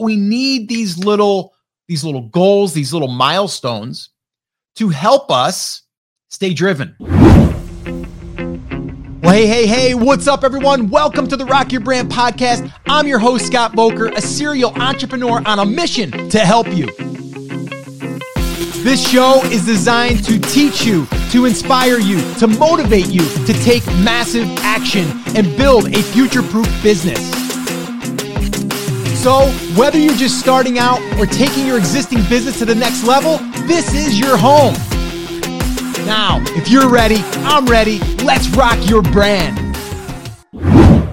We need these little goals, these little milestones to help us stay driven. Well, hey, what's up, everyone? Welcome to the Rock Your Brand Podcast. I'm your host, Scott Voelker, a serial entrepreneur on a mission to help you. This show is designed to teach you, to inspire you, to motivate you, to take massive action and build a future-proof business. So whether you're just starting out or taking your existing business to the next level, this is your home. Now, if you're ready, I'm ready. Let's rock your brand.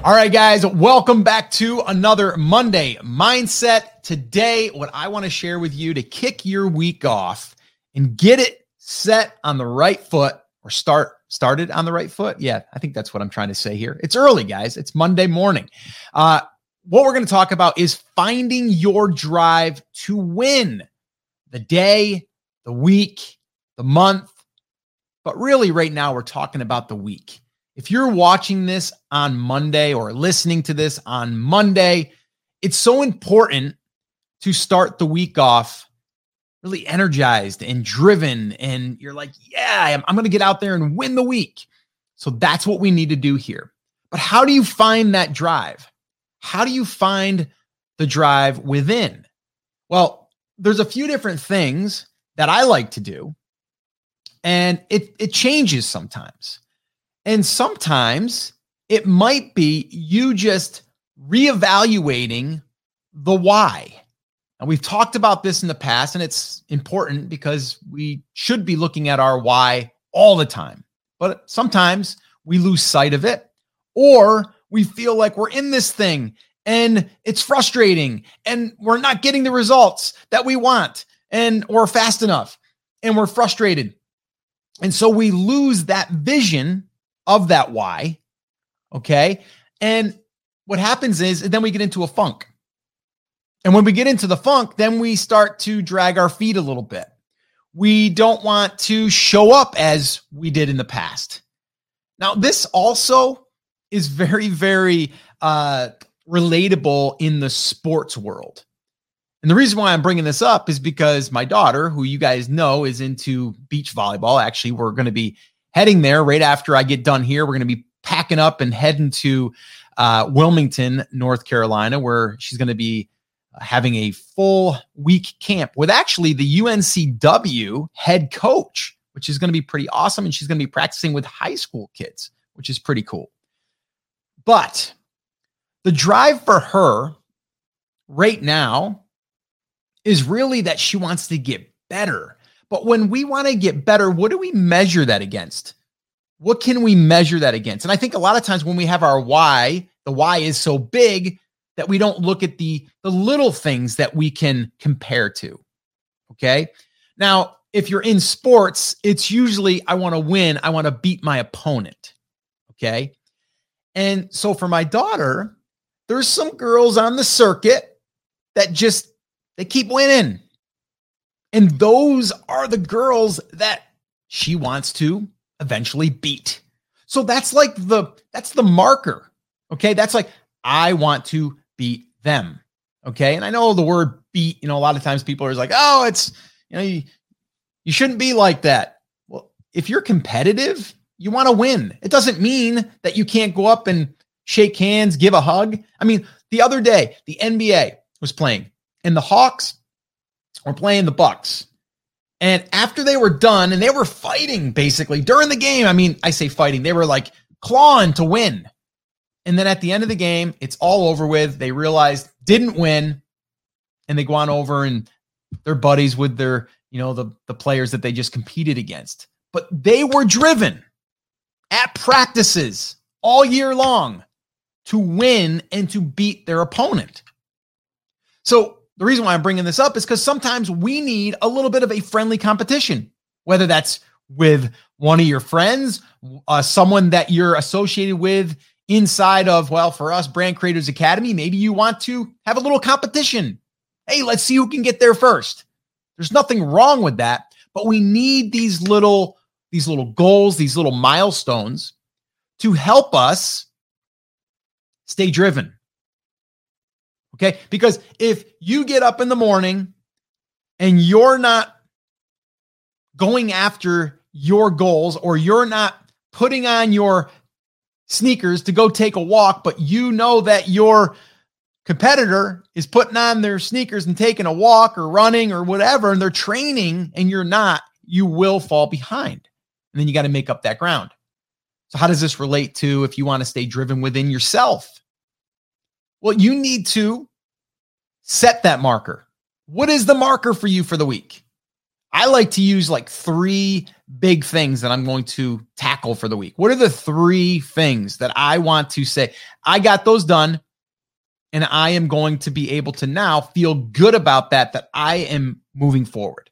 All right, guys, welcome back to another Monday Mindset. Today, what I want to share with you to kick your week off and get it set on the right foot, or started on the right foot. Yeah, I think that's what I'm trying to say here. It's early, guys. It's Monday morning. What we're going to talk about is finding your drive to win the day, the week, the month. But really right now we're talking about the week. If you're watching this on Monday or listening to this on Monday, it's so important to start the week off really energized and driven. And you're like, yeah, I'm going to get out there and win the week. So that's what we need to do here. But how do you find that drive? How do you find the drive within? Well, there's a few different things that I like to do, and it changes sometimes. And sometimes it might be you just reevaluating the why. And we've talked about this in the past, and it's important because we should be looking at our why all the time. But sometimes we lose sight of it, or we feel like we're in this thing and it's frustrating and we're not getting the results that we want and or fast enough, and we're frustrated. And so we lose that vision of that why, okay? And what happens is then we get into a funk. And when we get into the funk, then we start to drag our feet a little bit. We don't want to show up as we did in the past. Now, this also is very, very relatable in the sports world. And the reason why I'm bringing this up is because my daughter, who you guys know is into beach volleyball, actually, we're going to be heading there right after I get done here. We're going to be packing up and heading to Wilmington, North Carolina, where she's going to be having a full week camp with actually the UNCW head coach, which is going to be pretty awesome. And she's going to be practicing with high school kids, which is pretty cool. But the drive for her right now is really that she wants to get better. But when we want to get better, what do we measure that against? What can we measure that against? And I think a lot of times when we have our why, the why is so big that we don't look at the little things that we can compare to. Okay. Now, if you're in sports, it's usually I want to win. I want to beat my opponent. Okay. And so for my daughter, there's some girls on the circuit that just, they keep winning. And those are the girls that she wants to eventually beat. So that's like that's the marker. Okay. That's like, I want to beat them. Okay. And I know the word beat, a lot of times people are like, oh, it's, you shouldn't be like that. Well, if you're competitive, you want to win. It doesn't mean that you can't go up and shake hands, give a hug. I mean, the other day, the NBA was playing, and the Hawks were playing the Bucks. And after they were done, and they were fighting basically during the game. I mean, I say fighting. They were like clawing to win. And then at the end of the game, it's all over with. They realized didn't win, and they go on over, and they're buddies with their, the players that they just competed against. But they were driven at practices all year long to win and to beat their opponent. So the reason why I'm bringing this up is because sometimes we need a little bit of a friendly competition, whether that's with one of your friends, someone that you're associated with inside of, well, for us, Brand Creators Academy, maybe you want to have a little competition. Hey, let's see who can get there first. There's nothing wrong with that, but we need these little goals, these little milestones to help us stay driven. Okay. Because if you get up in the morning and you're not going after your goals, or you're not putting on your sneakers to go take a walk, but you know that your competitor is putting on their sneakers and taking a walk or running or whatever, and they're training and you're not, you will fall behind. And then you got to make up that ground. So how does this relate to if you want to stay driven within yourself? Well, you need to set that marker. What is the marker for you for the week? I like to use like three big things that I'm going to tackle for the week. What are the three things that I want to say? I got those done, and I am going to be able to now feel good about that I am moving forward.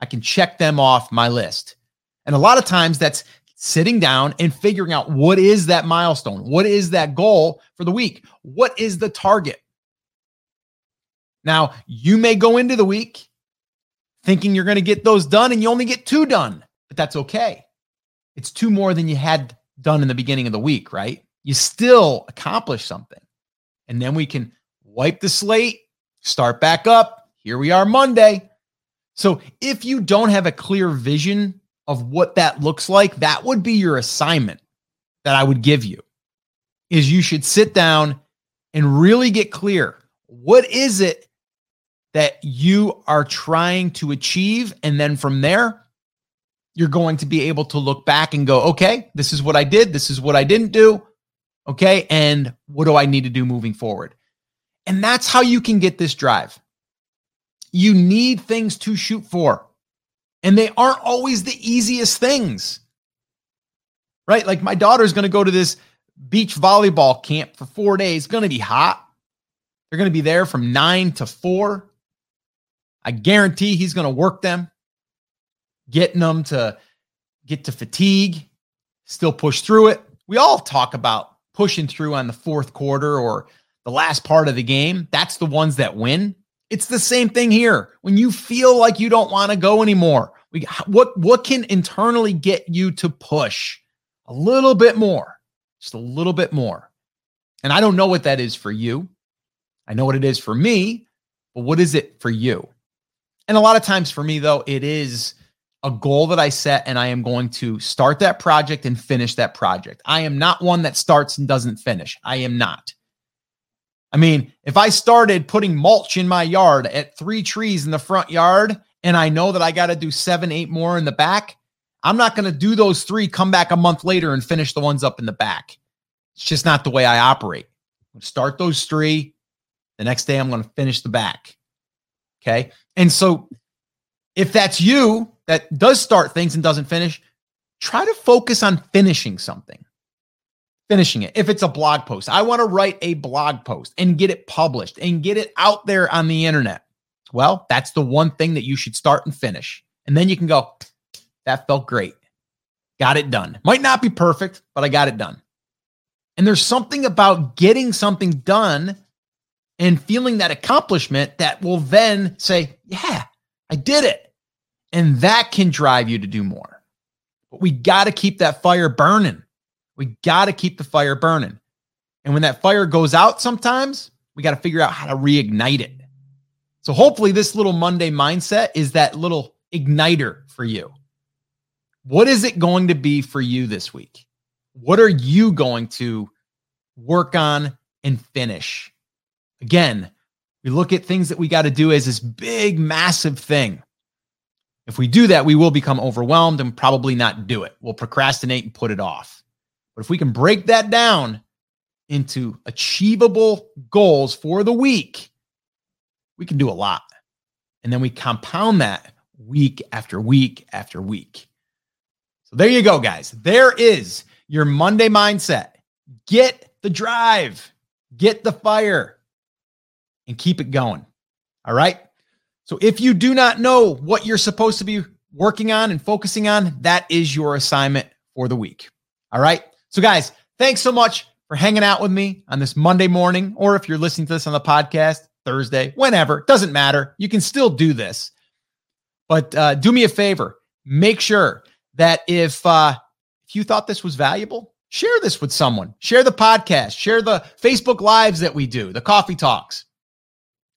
I can check them off my list. And a lot of times that's sitting down and figuring out, what is that milestone? What is that goal for the week? What is the target? Now, you may go into the week thinking you're going to get those done, and you only get two done, but that's okay. It's two more than you had done in the beginning of the week, right? You still accomplished something. And then we can wipe the slate, start back up. Here we are Monday. So if you don't have a clear vision of what that looks like, that would be your assignment that I would give you, is you should sit down and really get clear. What is it that you are trying to achieve? And then from there, you're going to be able to look back and go, okay, this is what I did. This is what I didn't do. Okay. And what do I need to do moving forward? And that's how you can get this drive. You need things to shoot for, and they aren't always the easiest things, right? Like my daughter's going to go to this beach volleyball camp for 4 days. It's going to be hot. They're going to be there from 9 to 4. I guarantee he's going to work them, getting them to get to fatigue, still push through it. We all talk about pushing through on the fourth quarter or the last part of the game. That's the ones that win. It's the same thing here. When you feel like you don't want to go anymore, what can internally get you to push a little bit more, just a little bit more? And I don't know what that is for you. I know what it is for me, but what is it for you? And a lot of times for me, though, it is a goal that I set, and I am going to start that project and finish that project. I am not one that starts and doesn't finish. I am not. I mean, if I started putting mulch in my yard at 3 trees in the front yard, and I know that I got to do 7, 8 more in the back, I'm not going to do those 3, come back a month later and finish the ones up in the back. It's just not the way I operate. I'm going to start those 3. The next day I'm going to finish the back. Okay. And so if that's you that does start things and doesn't finish, try to focus on finishing something. Finishing it. If it's a blog post, I want to write a blog post and get it published and get it out there on the internet. Well, that's the one thing that you should start and finish. And then you can go, that felt great. Got it done. Might not be perfect, but I got it done. And there's something about getting something done and feeling that accomplishment that will then say, yeah, I did it. And that can drive you to do more. But we got to keep that fire burning. We got to keep the fire burning. And when that fire goes out, sometimes we got to figure out how to reignite it. So hopefully this little Monday mindset is that little igniter for you. What is it going to be for you this week? What are you going to work on and finish? Again, we look at things that we got to do as this big, massive thing. If we do that, we will become overwhelmed and probably not do it. We'll procrastinate and put it off. But if we can break that down into achievable goals for the week, we can do a lot. And then we compound that week after week after week. So there you go, guys. There is your Monday mindset. Get the drive, get the fire, and keep it going. All right. So if you do not know what you're supposed to be working on and focusing on, that is your assignment for the week. All right. So guys, thanks so much for hanging out with me on this Monday morning, or if you're listening to this on the podcast, Thursday, whenever, doesn't matter. You can still do this, but do me a favor. Make sure that if you thought this was valuable, share this with someone, share the podcast, share the Facebook Lives that we do, the coffee talks.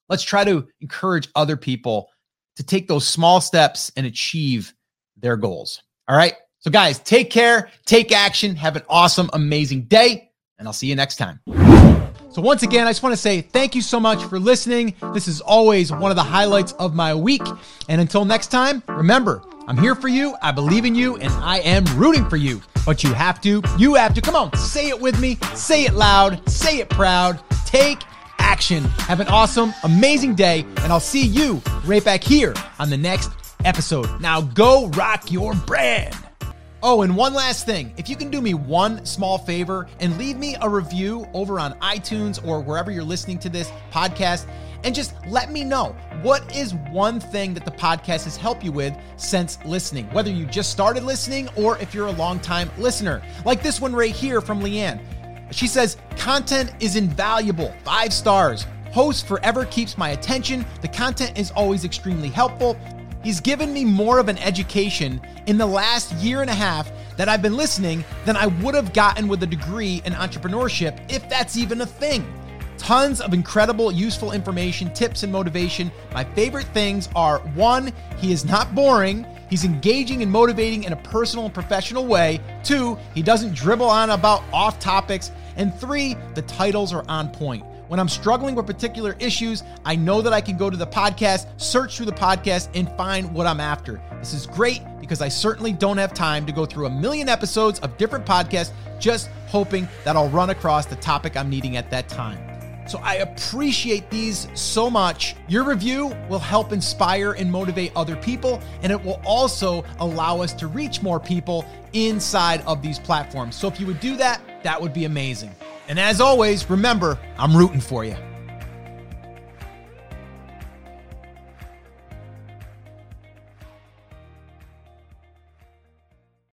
Let's try to encourage other people to take those small steps and achieve their goals. All right. So guys, take care, take action, have an awesome, amazing day, and I'll see you next time. So once again, I just want to say thank you so much for listening. This is always one of the highlights of my week. And until next time, remember, I'm here for you, I believe in you, and I am rooting for you. But you have to, come on, say it with me, say it loud, say it proud, take action. Have an awesome, amazing day, and I'll see you right back here on the next episode. Now go rock your brand. Oh, and one last thing. If you can do me one small favor and leave me a review over on iTunes or wherever you're listening to this podcast, and just let me know, what is one thing that the podcast has helped you with since listening, whether you just started listening or if you're a longtime listener, like this one right here from Leanne. She says, content is invaluable, 5 stars. Host forever keeps my attention. The content is always extremely helpful. He's given me more of an education in the last 1.5 years that I've been listening than I would have gotten with a degree in entrepreneurship, if that's even a thing. Tons of incredible, useful information, tips, and motivation. My favorite things are, 1, he is not boring. He's engaging and motivating in a personal and professional way. 2, he doesn't dribble on about off topics. And 3, the titles are on point. When I'm struggling with particular issues, I know that I can go to the podcast, search through the podcast, and find what I'm after. This is great because I certainly don't have time to go through 1,000,000 episodes of different podcasts, just hoping that I'll run across the topic I'm needing at that time. So I appreciate these so much. Your review will help inspire and motivate other people, and it will also allow us to reach more people inside of these platforms. So if you would do that, that would be amazing. And as always, remember, I'm rooting for you.